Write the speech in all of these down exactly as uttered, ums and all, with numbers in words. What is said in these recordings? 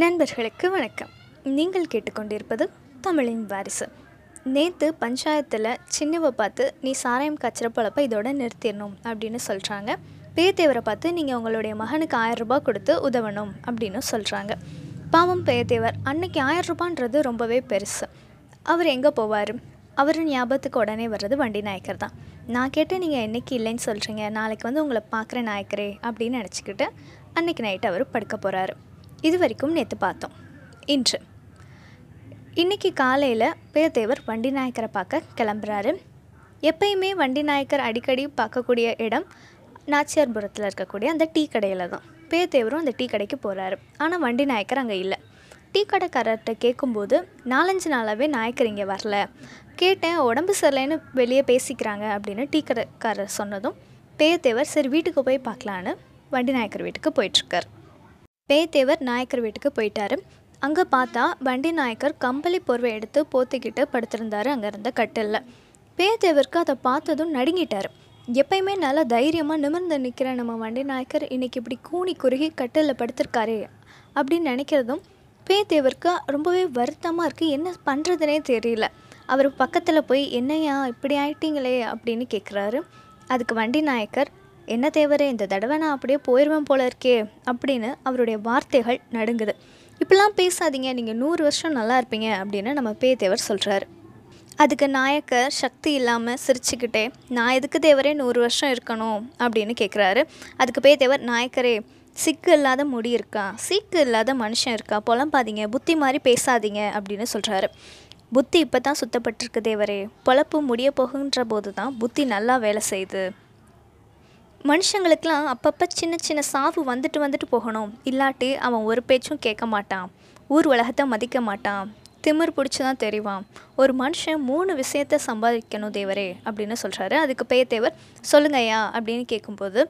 நண்பர்களுக்கு வணக்கம். நீங்கள் கேட்டுக்கொண்டிருப்பது தமிழின் வாரிசு. நேற்று பஞ்சாயத்தில் சின்னவை பார்த்து நீ சாராயம் காய்ச்சிற பழப்ப இதோட நிறுத்திடணும் அப்படின்னு சொல்கிறாங்க. பேயத்தேவரை பார்த்து நீங்கள் உங்களுடைய மகனுக்கு ஆயிரம் ரூபாய் கொடுத்து உதவணும் அப்படின்னு சொல்கிறாங்க. பாவம் பேயத்தேவர், அன்னைக்கு ஆயிரம் ரூபான்றது ரொம்பவே பெருசு. அவர் எங்கே போவார்? அவர் ஞாபகத்துக்கு உடனே வர்றது வண்டி நாயக்கர் தான். நான் கேட்டேன், நீங்கள் என்றைக்கு இல்லைன்னு சொல்கிறீங்க, நாளைக்கு வந்து உங்களை பார்க்குற நாயக்கரே அப்படின்னு நினச்சிக்கிட்டு அன்றைக்கி நைட்டு அவர் படுக்க போகிறாரு. இது வரைக்கும் நேற்று பார்த்தோம். இன்று இன்றைக்கி காலையில் பேயத்தேவர் வண்டி நாயக்கரை பார்க்க கிளம்புறாரு. எப்பயுமே வண்டி நாயக்கர் அடிக்கடி பார்க்கக்கூடிய இடம் நாச்சியார்புரத்தில் இருக்கக்கூடிய அந்த டீ கடையில் தான் பேயத்தேவரும் அந்த டீ கடைக்கு போகிறாரு. ஆனால் வண்டி நாயக்கர் அங்கே இல்லை. டீ கடைக்காரர்கிட்ட கேட்கும்போது, நாலஞ்சு நாளாகவே நாயக்கர் இங்கே வரல, கேட்டேன் உடம்பு சரியில்லைன்னு வெளியே பேசிக்கிறாங்க அப்படின்னு டீ கடைக்காரர் சொன்னதும் பேயத்தேவர் சரி வீட்டுக்கு போய் பார்க்கலான்னு வண்டி நாயக்கர் வீட்டுக்கு போயிட்டுருக்கார். பேயத்தேவர் நாயக்கர் வீட்டுக்கு போயிட்டார். அங்கே பார்த்தா வண்டி நாயக்கர் கம்பளி போர்வை எடுத்து போத்திக்கிட்டு படுத்திருந்தார் அங்கே இருந்த கட்டிலில். பேயத்தேவருக்கு அதை பார்த்ததும் நடுங்கிட்டார். எப்பயுமே நல்லா தைரியமாக நிமிர்ந்து நிற்கிற நம்ம வண்டி நாயக்கர் இன்றைக்கி இப்படி கூனி குறுகி கட்டிலில் படுத்திருக்காரு அப்படின்னு நினைக்கிறதும் பேயத்தேவருக்கு ரொம்பவே வருத்தமாக இருக்குது. என்ன பண்ணுறதுனே தெரியல. அவர் பக்கத்தில் போய் என்னையா இப்படி ஆயிட்டீங்களே அப்படின்னு கேட்குறாரு. அதுக்கு வண்டி நாயக்கர், என்ன தேவரே, இந்த தடவை நான் அப்படியே போயிடுவேன் போல இருக்கே அப்படின்னு அவருடைய வார்த்தைகள் நடுங்குது. இப்படிலாம் பேசாதீங்க, நீங்கள் நூறு வருஷம் நல்லா இருப்பீங்க அப்படின்னு நம்ம பேயத்தேவர் சொல்கிறாரு. அதுக்கு நாயக்கர் சக்தி இல்லாமல் சிரிச்சுக்கிட்டே, நான் எதுக்கு தேவரே நூறு வருஷம் இருக்கணும் அப்படின்னு கேட்குறாரு. அதுக்கு பேயத்தேவர், நாயக்கரே சிக்கு இல்லாத முடி இருக்கா, சீக்கு இல்லாத மனுஷன் இருக்கா, புலம்பாதீங்க, புத்தி மாதிரி பேசாதீங்க அப்படின்னு சொல்கிறாரு. புத்தி இப்போ தான் சுத்தப்பட்டிருக்கு தேவரே, பொழப்பு முடிய போகுன்ற போது தான் புத்தி நல்லா வேலை செய்யுது. மனுஷங்களுக்கெலாம் அப்பப்போ சின்ன சின்ன சாவு வந்துட்டு வந்துட்டு போகணும், இல்லாட்டி அவன் ஒரு பேச்சும் கேட்க மாட்டான், ஊர் உலகத்தை மதிக்க மாட்டான், திமிர் பிடிச்சி தான் தெரிவான். ஒரு மனுஷன் மூணு விஷயத்தை சம்பாதிக்கணும் தேவரே அப்படின்னு சொல்கிறாரு. அதுக்கு பேயத்தேவர் சொல்லுங்கய்யா அப்படின்னு கேட்கும்போது,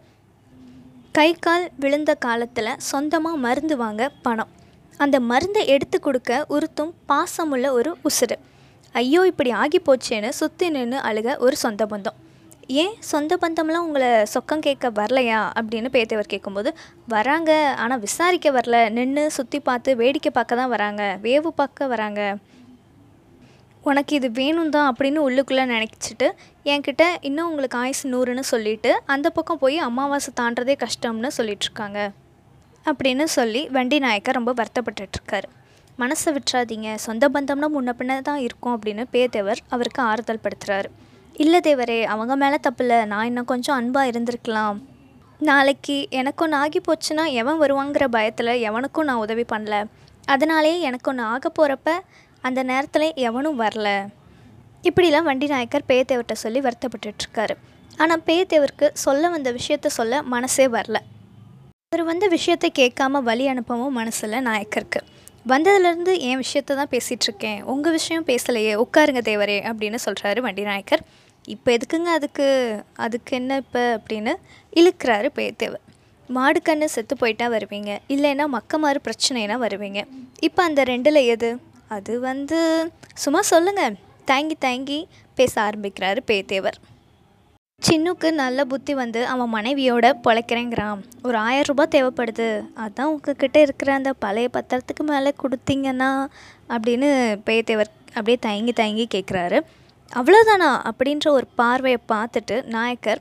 கை கால் விழுந்த காலத்தில் சொந்தமாக மருந்து வாங்க பணம், அந்த மருந்தை எடுத்து கொடுக்க உறுத்தும் பாசமுள்ள ஒரு உசுறு, ஐயோ இப்படி ஆகி போச்சேன்னு சுற்றி நின்று அழுக ஒரு சொந்த பந்தம், ஏன் சொந்த பந்தம்லாம் உங்களை சொக்கம் கேட்க வரலையா அப்படின்னு பேயத்தேவர் கேட்கும்போது, வராங்க, ஆனால் விசாரிக்க வரல, நின்று சுற்றி பார்த்து வேடிக்கை பார்க்க தான் வராங்க, வேவு பார்க்க வராங்க, உனக்கு இது வேணும் தான் அப்படின்னு உள்ளுக்குள்ளே நினச்சிட்டு என்கிட்ட இன்னும் உங்களுக்கு ஆயுசு நூறுன்னு சொல்லிவிட்டு அந்த பக்கம் போய் அமாவாசை தாண்டதே கஷ்டம்னு சொல்லிகிட்ருக்காங்க அப்படின்னு சொல்லி வண்டி நாயக்கர் ரொம்ப வருத்தப்பட்டுருக்காரு. மனசை விட்டுறாதீங்க, சொந்த பந்தம்னா முன்ன பின்ன தான் இருக்கும் அப்படின்னு பேயத்தேவர் அவருக்கு ஆறுதல் படுத்துகிறாரு. இல்லை தேவரே, அவங்க மேலே தப்பில்லை, நான் இன்னும் கொஞ்சம் அன்பாக இருந்திருக்கலாம், நாளைக்கு எனக்கு ஒன்று ஆகி போச்சுன்னா எவன் வருவாங்கிற பயத்தில் எவனுக்கும் நான் உதவி பண்ணல, அதனாலே எனக்கு ஒன்று ஆக போகிறப்ப அந்த நேரத்தில் எவனும் வரல இப்படிலாம் வண்டி நாயக்கர் பேயத்தேவர்கிட்ட சொல்லி வருத்தப்பட்டுருக்காரு. ஆனால் பேயத்தேவருக்கு சொல்ல வந்த விஷயத்த சொல்ல மனசே வரல. அவர் வந்த விஷயத்த கேட்காம வழி அனுப்பவும் மனசில் நாயக்கருக்கு. வந்ததுலேருந்து என் விஷயத்த தான் பேசிகிட்ருக்கேன், உங்கள் விஷயம் பேசலையே, உட்காருங்க தேவரே அப்படின்னு சொல்கிறாரு வண்டி நாயக்கர். இப்போ எதுக்குங்க அதுக்கு அதுக்கு என்ன இப்போ அப்படின்னு இழுக்கிறாரு பேயத்தேவர். மாடுக்கண்ணு செத்து போயிட்டா வருவீங்க, இல்லைன்னா மக்கமாறு பிரச்சனைனா வருவீங்க, இப்போ அந்த ரெண்டில் எது? அது வந்து சும்மா சொல்லுங்கள் தயங்கி தயங்கி பேச ஆரம்பிக்கிறாரு பேயத்தேவர். சின்னுக்கு நல்ல புத்தி வந்து அவன் மனைவியோட பொழைக்கிறேங்கிறான், ஒரு ஆயிரம் ரூபாய் தேவைப்படுது, அதான் உங்ககிட்ட இருக்கிற அந்த பழைய பத்திரத்துக்கு மேலே கொடுத்தீங்கன்னா அப்படின்னு பேயத்தேவர் அப்படியே தயங்கி தயங்கி கேட்குறாரு. அவ்வளோதானா அப்படின்ற ஒரு பார்வையை பார்த்துட்டு நாயக்கர்,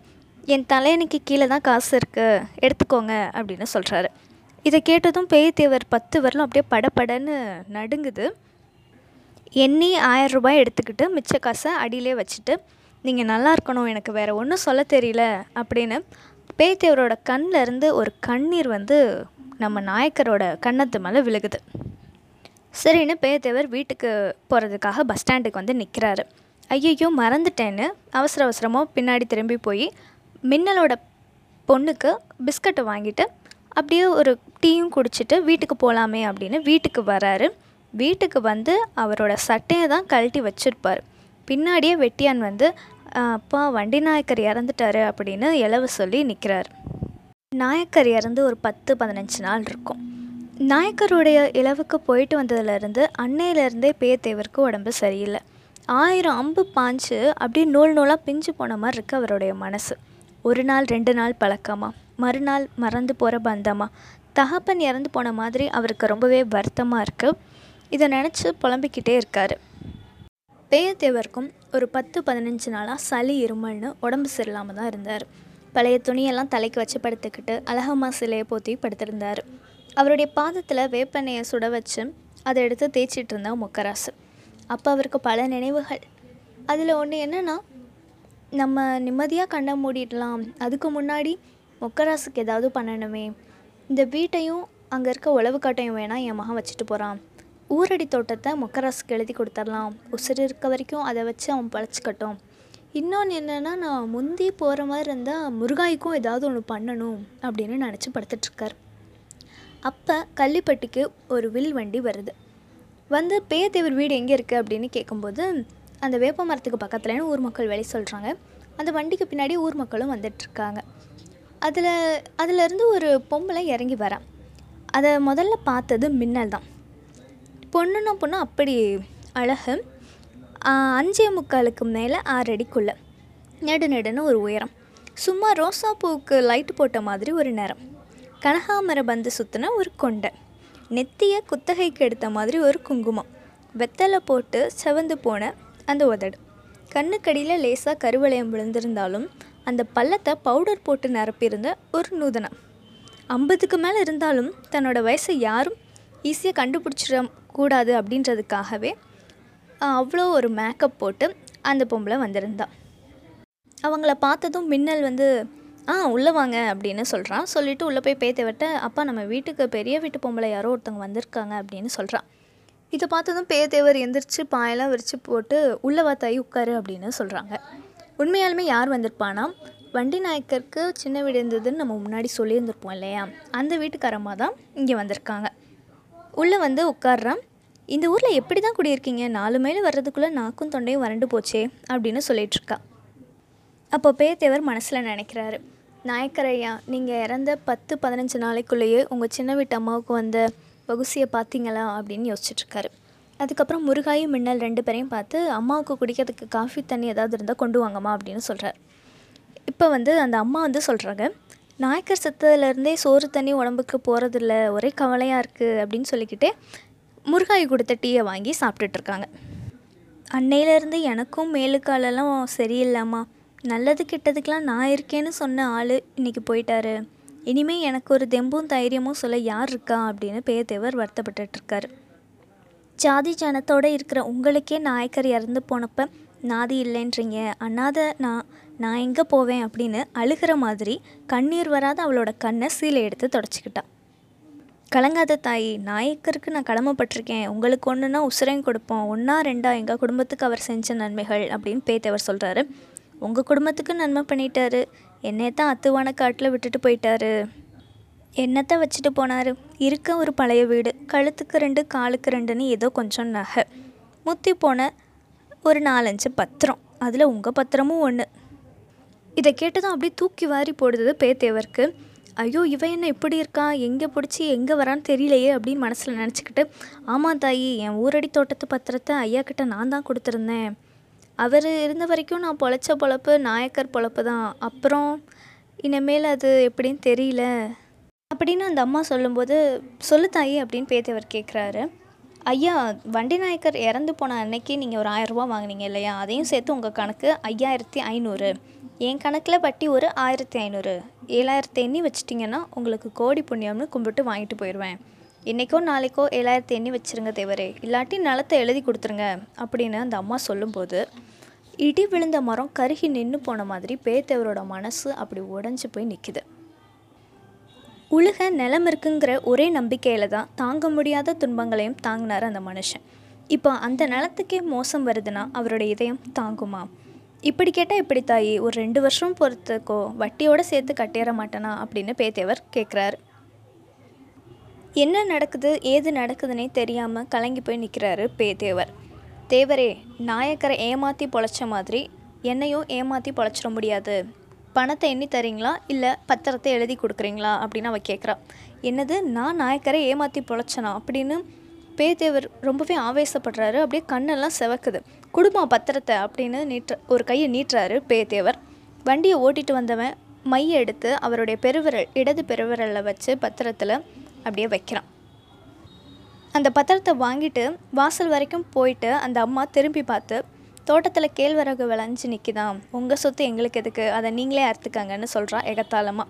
என் தலையணைக்கு கீழே தான் காசு இருக்குது, எடுத்துக்கோங்க அப்படின்னு சொல்கிறாரு. இதை கேட்டதும் பேயத்தேவர் பத்து வரலும் அப்படியே படப்படன்னு நடுங்குது. எண்ணி ஆயிரம் ரூபாய் எடுத்துக்கிட்டு மிச்ச காசை அடியிலே வச்சுட்டு, நீங்கள் நல்லா இருக்கணும், எனக்கு வேறு ஒன்றும் சொல்ல தெரியல அப்படின்னு பேயத்தேவரோட கண்ணில் இருந்து ஒரு கண்ணீர் வந்து நம்ம நாயக்கரோட கண்ணத்து மேலே விழுகுது. சரின்னு பேயத்தேவர் வீட்டுக்கு போகிறதுக்காக பஸ் ஸ்டாண்டுக்கு வந்து நிற்கிறாரு. ஐயையோ மறந்துட்டேன்னு அவசர அவசரமாக பின்னாடி திரும்பி போய் மின்னலோட பொண்ணுக்கு பிஸ்கட்டை வாங்கிட்டு அப்படியே ஒரு டீயும் குடிச்சிட்டு வீட்டுக்கு போகலாமே அப்படின்னு வீட்டுக்கு வராரு. வீட்டுக்கு வந்து அவரோட சட்டையை தான் கழட்டி வச்சுருப்பார். பின்னாடியே வெட்டியான் வந்து, அப்பா வண்டி நாயக்கர் இறந்துட்டாரு அப்படின்னு இளவு சொல்லி நிற்கிறார். நாயக்கர் இறந்து ஒரு பத்து பதினஞ்சு நாள் இருக்கும். நாயக்கருடைய இளவுக்கு போயிட்டு வந்ததுலேருந்து அன்னையிலேருந்தே பேயத்தேவருக்கு உடம்பு சரியில்லை. ஆயிரம் அம்பு பாஞ்சு அப்படியே நூல் நூலாக பிஞ்சு போன மாதிரி இருக்குது அவருடைய மனசு. ஒரு நாள் ரெண்டு நாள் பழக்கமாக, மறுநாள் மறந்து போகிற பந்தமாக, தகப்பன் இறந்து போன மாதிரி அவருக்கு ரொம்பவே வருத்தமாக இருக்குது. இதை நினச்சி புலம்பிக்கிட்டே இருக்கார். பேயத்தேவருக்கும் ஒரு பத்து பதினஞ்சு நாளாக சளி இருமல்னு உடம்பு சரியில்லாமல் தான் இருந்தார். பழைய துணியெல்லாம் தலைக்கு வச்சு படுத்துக்கிட்டு அழகம்மா சிலையை போற்றி படுத்திருந்தார். அவருடைய பாதத்தில் வேப்பெண்ணையை சுட வச்சு அதை எடுத்து தேய்ச்சிட்டு இருந்தார் முக்கராசு. அப்போ அவருக்கு பல நினைவுகள். அதில் ஒன்று என்னென்னா, நம்ம நிம்மதியாக கண்ணை மூடிடலாம், அதுக்கு முன்னாடி முக்கராசுக்கு ஏதாவது பண்ணணுமே, இந்த வீட்டையும் அங்கே இருக்க உழவு காட்டையும் வேணால் என் மகன் வச்சுட்டு போகிறான், ஊரடி தோட்டத்தை முக்கராசுக்கு எழுதி கொடுத்துடலாம், உசுறு இருக்க வரைக்கும் அதை வச்சு அவன் பழச்சிக்கட்டும், இன்னொன்று என்னென்னா நான் முந்தி போகிற மாதிரி இருந்தால் முருகாய்க்கும் ஏதாவது ஒன்று பண்ணணும் அப்படின்னு நினச்சி படுத்துட்ருக்கார். அப்போ கள்ளிப்பட்டிக்கு ஒரு வில் வண்டி வருது. வந்து பேயத்தேவர் வீடு எங்கே இருக்குது அப்படின்னு கேட்கும்போது அந்த வேப்ப மரத்துக்கு பக்கத்துலன்னு ஊர் மக்கள் வெளியே சொல்கிறாங்க. அந்த வண்டிக்கு பின்னாடி ஊர் மக்களும் வந்துட்டுருக்காங்க. அதில் அதிலேருந்து ஒரு பொம்பளை இறங்கி வரான். அதை முதல்ல பார்த்தது மின்னல் தான். பொண்ணுன்னா பொண்ணு அப்படி அழகு. அஞ்சே முக்காலுக்கு மேலே ஆறடிக்குள்ளே, நெடு நெடுன்னு ஒரு உயரம், சும்மா ரோசா பூவுக்கு லைட்டு போட்ட மாதிரி ஒரு நிறம், கனகாமர பந்து சுற்றின ஒரு கொண்டை, நெத்திய குத்தகைக்கு எடுத்த மாதிரி ஒரு குங்குமம், வெத்தலை போட்டு செவந்து போன அந்த உதடு, கண்ணுக்கடியில் லேசாக கருவளையம் விழுந்திருந்தாலும் அந்த பள்ளத்தை பவுடர் போட்டு நிரப்பியிருந்த ஒரு நூதனம். ஐம்பதுக்கு மேலே இருந்தாலும் தன்னோட வயசை யாரும் ஈஸியாக கண்டுபிடிச்சிட கூடாது அப்படின்றதுக்காகவே அவ்வளோ ஒரு மேக்கப் போட்டு அந்த பொம்பளை வந்திருந்தான். அவங்கள பார்த்ததும் மின்னல் வந்து ஆ உள்ளே வாங்க அப்படின்னு சொல்கிறான். சொல்லிவிட்டு உள்ளே போய் பேயத்தேவர்கிட்ட, அப்பா நம்ம வீட்டுக்கு பெரிய வீட்டு பொம்பளை யாரோ ஒருத்தவங்க வந்திருக்காங்க அப்படின்னு சொல்கிறான். இதை பார்த்ததும் பேயத்தேவர் எந்திரிச்சு பாயெல்லாம் விரித்து போட்டு உள்ளே வாத்தாயி உட்காரு அப்படின்னு சொல்கிறாங்க. உண்மையாலுமே யார் வந்திருப்பானா, வண்டி நாயக்கருக்கு சின்ன வீடு இருந்ததுன்னு நம்ம முன்னாடி சொல்லியிருந்திருப்போம் இல்லையா, அந்த வீட்டுக்காரமாக தான் இங்கே வந்திருக்காங்க. உள்ளே வந்து உட்கார்றான். இந்த ஊரில் எப்படி தான் குடியிருக்கீங்க, நாலு மைல் வர்றதுக்குள்ளே நாக்கும் தொண்டையும் வறண்டு போச்சே அப்படின்னு சொல்லிகிட்ருக்கா. அப்போ பேயத்தேவர் மனசில் நினைக்கிறாரு, நாயக்கரையா நீங்கள் இறந்த பத்து பதினஞ்சு நாளைக்குள்ளேயே உங்கள் சின்ன வீட்டு அம்மாவுக்கு வந்த வகுசியை பார்த்தீங்களா அப்படின்னு யோசிச்சுட்ருக்காரு. அதுக்கப்புறம் முருகாயும் மின்னல் ரெண்டு பேரையும் பார்த்து அம்மாவுக்கு குடிக்கிறதுக்கு காஃபி தண்ணி ஏதாவது இருந்தால் கொண்டு வாங்கம்மா அப்படின்னு சொல்கிறார். இப்போ வந்து அந்த அம்மா வந்து சொல்கிறாங்க, நாயக்கர் சத்தத்துலேருந்தே சோறு தண்ணி உடம்புக்கு போகிறதில்ல, ஒரே கவலையாக இருக்குது அப்படின்னு சொல்லிக்கிட்டே முருகாய் கொடுத்த டீயை வாங்கி சாப்பிட்டுட்ருக்காங்க. அன்னையிலேருந்து எனக்கும் மேலுக்காலெல்லாம் சரியில்லாமா, நல்லது கெட்டதுக்கெலாம் நான் இருக்கேன்னு சொன்ன ஆள் இன்றைக்கி போயிட்டாரு, இனிமேல் எனக்கு ஒரு தெம்பும் தைரியமும் சொல்ல யார் இருக்கா அப்படின்னு பேயத்தேவர் வருத்தப்பட்டுருக்கார். ஜாதி ஜனத்தோடு இருக்கிற உங்களுக்கே நாயக்கர் இறந்து போனப்போ நாதி இல்லைன்றீங்க, அண்ணாத நான் நான் எங்கே போவேன் அப்படின்னு அழுகிற மாதிரி கண்ணீர் வராத அவளோட கண்ணை சீலை எடுத்து தொடச்சிக்கிட்டான். கலங்காத தாயி, நாயக்கருக்கு நான் கடமைப்பட்டிருக்கேன், உங்களுக்கு ஒன்றுனா உசுரையும் கொடுப்போம், ஒன்றா ரெண்டா எங்கள் குடும்பத்துக்கு அவர் செஞ்ச நன்மைகள் அப்படின்னு பேயத்தேவர் சொல்கிறாரு. உங்கள் குடும்பத்துக்கு நன்மை பண்ணிட்டாரு, என்னை தான் அத்துவான காட்டில் விட்டுட்டு போயிட்டாரு, என்னத்தை வச்சுட்டு போனார், இருக்க ஒரு பழைய வீடு, கழுத்துக்கு ரெண்டு காலுக்கு ரெண்டுன்னு ஏதோ கொஞ்சம் நகை, முத்தி போன ஒரு நாலஞ்சு பத்திரம், அதில் உங்கள் பத்திரமும் ஒன்று. இதை கேட்டதும் அப்படியே தூக்கி வாரி போடுது பேயத்தேவருக்கு. ஐயோ இவ என்ன இப்படி இருக்கா, எங்கே பிடிச்சி எங்கே வரான்னு தெரியலையே அப்படின்னு மனசில் நினச்சிக்கிட்டு, ஆமாம் தாயி என் ஊரடி தோட்டத்து பத்திரத்தை ஐயா கிட்ட நான் தான் கொடுத்துருந்தேன், அவர் இருந்த வரைக்கும் நான் பொழைச்ச பொழப்பு நாயக்கர் பொழப்பு தான், அப்புறம் இனிமேல் அது எப்படின்னு தெரியல அப்படின்னு அந்த அம்மா சொல்லும்போது சொல்லுத்தாயி அப்படின்னு பேயத்தேவர் கேட்குறாரு. ஐயா வண்டி நாயக்கர் இறந்து போன அன்னைக்கு நீங்கள் ஒரு ஆயிரரூபா வாங்கினீங்க இல்லையா, அதையும் சேர்த்து உங்கள் கணக்கு ஐயாயிரத்தி ஐநூறு என் கணக்கில் வட்டி ஒரு ஆயிரத்தி ஐநூறு ஏழாயிரத்தி எண்ணி வச்சிட்டிங்கன்னா உங்களுக்கு கோடி புண்ணியம்னு கும்பிட்டு வாங்கிட்டு போயிடுவேன், இன்றைக்கோ நாளைக்கோ ஏழாயிரத்தி எண்ணி வச்சுருங்க தேவரே, இல்லாட்டி நிலத்தை எழுதி கொடுத்துருங்க அப்படின்னு அந்த அம்மா சொல்லும்போது இடி விழுந்த மரம் கருகி நின்று போன மாதிரி பேயத்தேவரோட மனசு அப்படி உடஞ்சி போய் நிற்கிது. உலக நிலம் இருக்குங்கிற ஒரே நம்பிக்கையில் தான் தாங்க முடியாத துன்பங்களையும் தாங்கினார் அந்த மனுஷன். இப்போ அந்த நிலத்துக்கே மோசம் வருதுன்னா அவரோட இதயம் தாங்குமா? இப்படி கேட்டால் இப்படி தாயி, ஒரு ரெண்டு வருஷம் பொறுத்துக்கோ, வட்டியோடு சேர்த்து கட்டிட மாட்டேனா அப்படின்னு பேயத்தேவர் கேட்குறாரு. என்ன நடக்குது ஏது நடக்குதுன்னே தெரியாமல் கலங்கி போய் நிற்கிறாரு பேயத்தேவர். தேவரே, நாயக்கரை ஏமாற்றி பொழைச்ச மாதிரி என்னையும் ஏமாற்றி பொழைச்சிட முடியாது, பணத்தை எண்ணி தரீங்களா இல்லை பத்திரத்தை எழுதி கொடுக்குறீங்களா அப்படின்னு அவள் கேட்குறா. என்னது நான் நாயக்கரை ஏமாற்றி பொழைச்சனா அப்படின்னு பேயத்தேவர் ரொம்பவே ஆவேசப்படுறாரு. அப்படியே கண்ணெல்லாம் செவக்குது. குடும்பம் பத்திரத்தை அப்படின்னு நீட்டு ஒரு கையை நீட்டுறாரு பேயத்தேவர். வண்டியை ஓட்டிகிட்டு வந்தவன் மைய எடுத்து அவருடைய பெருவிரல் இடது பெருவிரலில் வச்சு பத்திரத்தில் அப்படியே வைக்கிறான். அந்த பத்திரத்தை வாங்கிட்டு வாசல் வரைக்கும் போயிட்டு அந்த அம்மா திரும்பி பார்த்து, தோட்டத்தில் கேழ்வரகு விளைஞ்சி நிற்கிதான், உங்கள் சொத்து எங்களுக்கு எதுக்கு, அதை நீங்களே அறுத்துக்காங்கன்னு சொல்கிறா எகத்தாளமாக.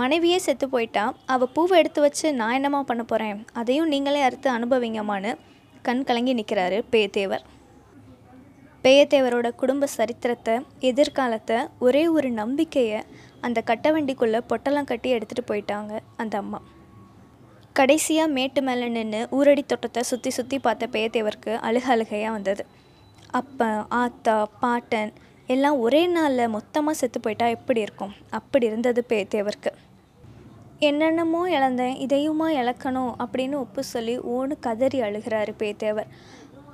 மனைவியே செத்து போயிட்டா, அவள் பூவை எடுத்து வச்சு நான் என்னமா பண்ண போகிறேன், அதையும் நீங்களே அறுத்து அனுபவிங்கம்மான்னு கண் கலங்கி நிற்கிறாரு பேயத்தேவர். பேயத்தேவரோட குடும்ப சரித்திரத்தை, எதிர்காலத்தை, ஒரே ஒரு நம்பிக்கையை அந்த கட்டை வண்டிக்குள்ளே பொட்டெல்லாம் கட்டி எடுத்துகிட்டு போயிட்டாங்க அந்த அம்மா. கடைசியாக மேட்டு மேலே நின்று ஊரடி தோட்டத்தை சுற்றி சுற்றி பார்த்த பேயத்தேவருக்கு அழுக அழுகையாக வந்தது. அப்பன், ஆத்தா, பாட்டன் எல்லாம் ஒரே நாளில் மொத்தமாக செத்து போயிட்டா எப்படி இருக்கும், அப்படி இருந்தது பேயத்தேவருக்கு. என்னென்னமோ இழந்தேன், இதையுமா இழக்கணும் அப்படின்னு ஒப்பு சொல்லி ஓடு கதறி அழுகிறாரு பேயத்தேவர்.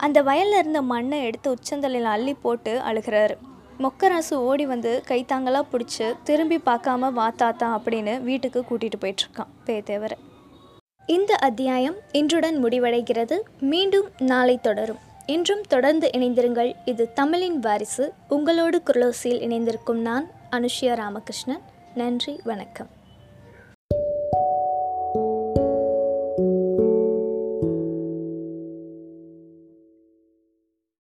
அந்த வயலில் இருந்த மண்ணை எடுத்து உச்சந்தலையில் அள்ளி போட்டு அழுகிறாரு. மொக்கராசு ஓடி வந்து கைத்தாங்களாக பிடிச்சி திரும்பி பார்க்காம வாத்தாத்தா அப்படின்னு வீட்டுக்கு கூட்டிகிட்டு போயிட்டுருக்கான் பேயத்தேவரை. இந்த அத்தியாயம் இன்றுடன் முடிவடைகிறது. மீண்டும் நாளை தொடரும். இன்றும் தொடர்ந்து இணைந்திருங்கள். இது தமிழின் வாரிசு. உங்களோடு குரலோசியில் இணைந்திருக்கும் நான் அனுஷியா ராமகிருஷ்ணன். நன்றி, வணக்கம்.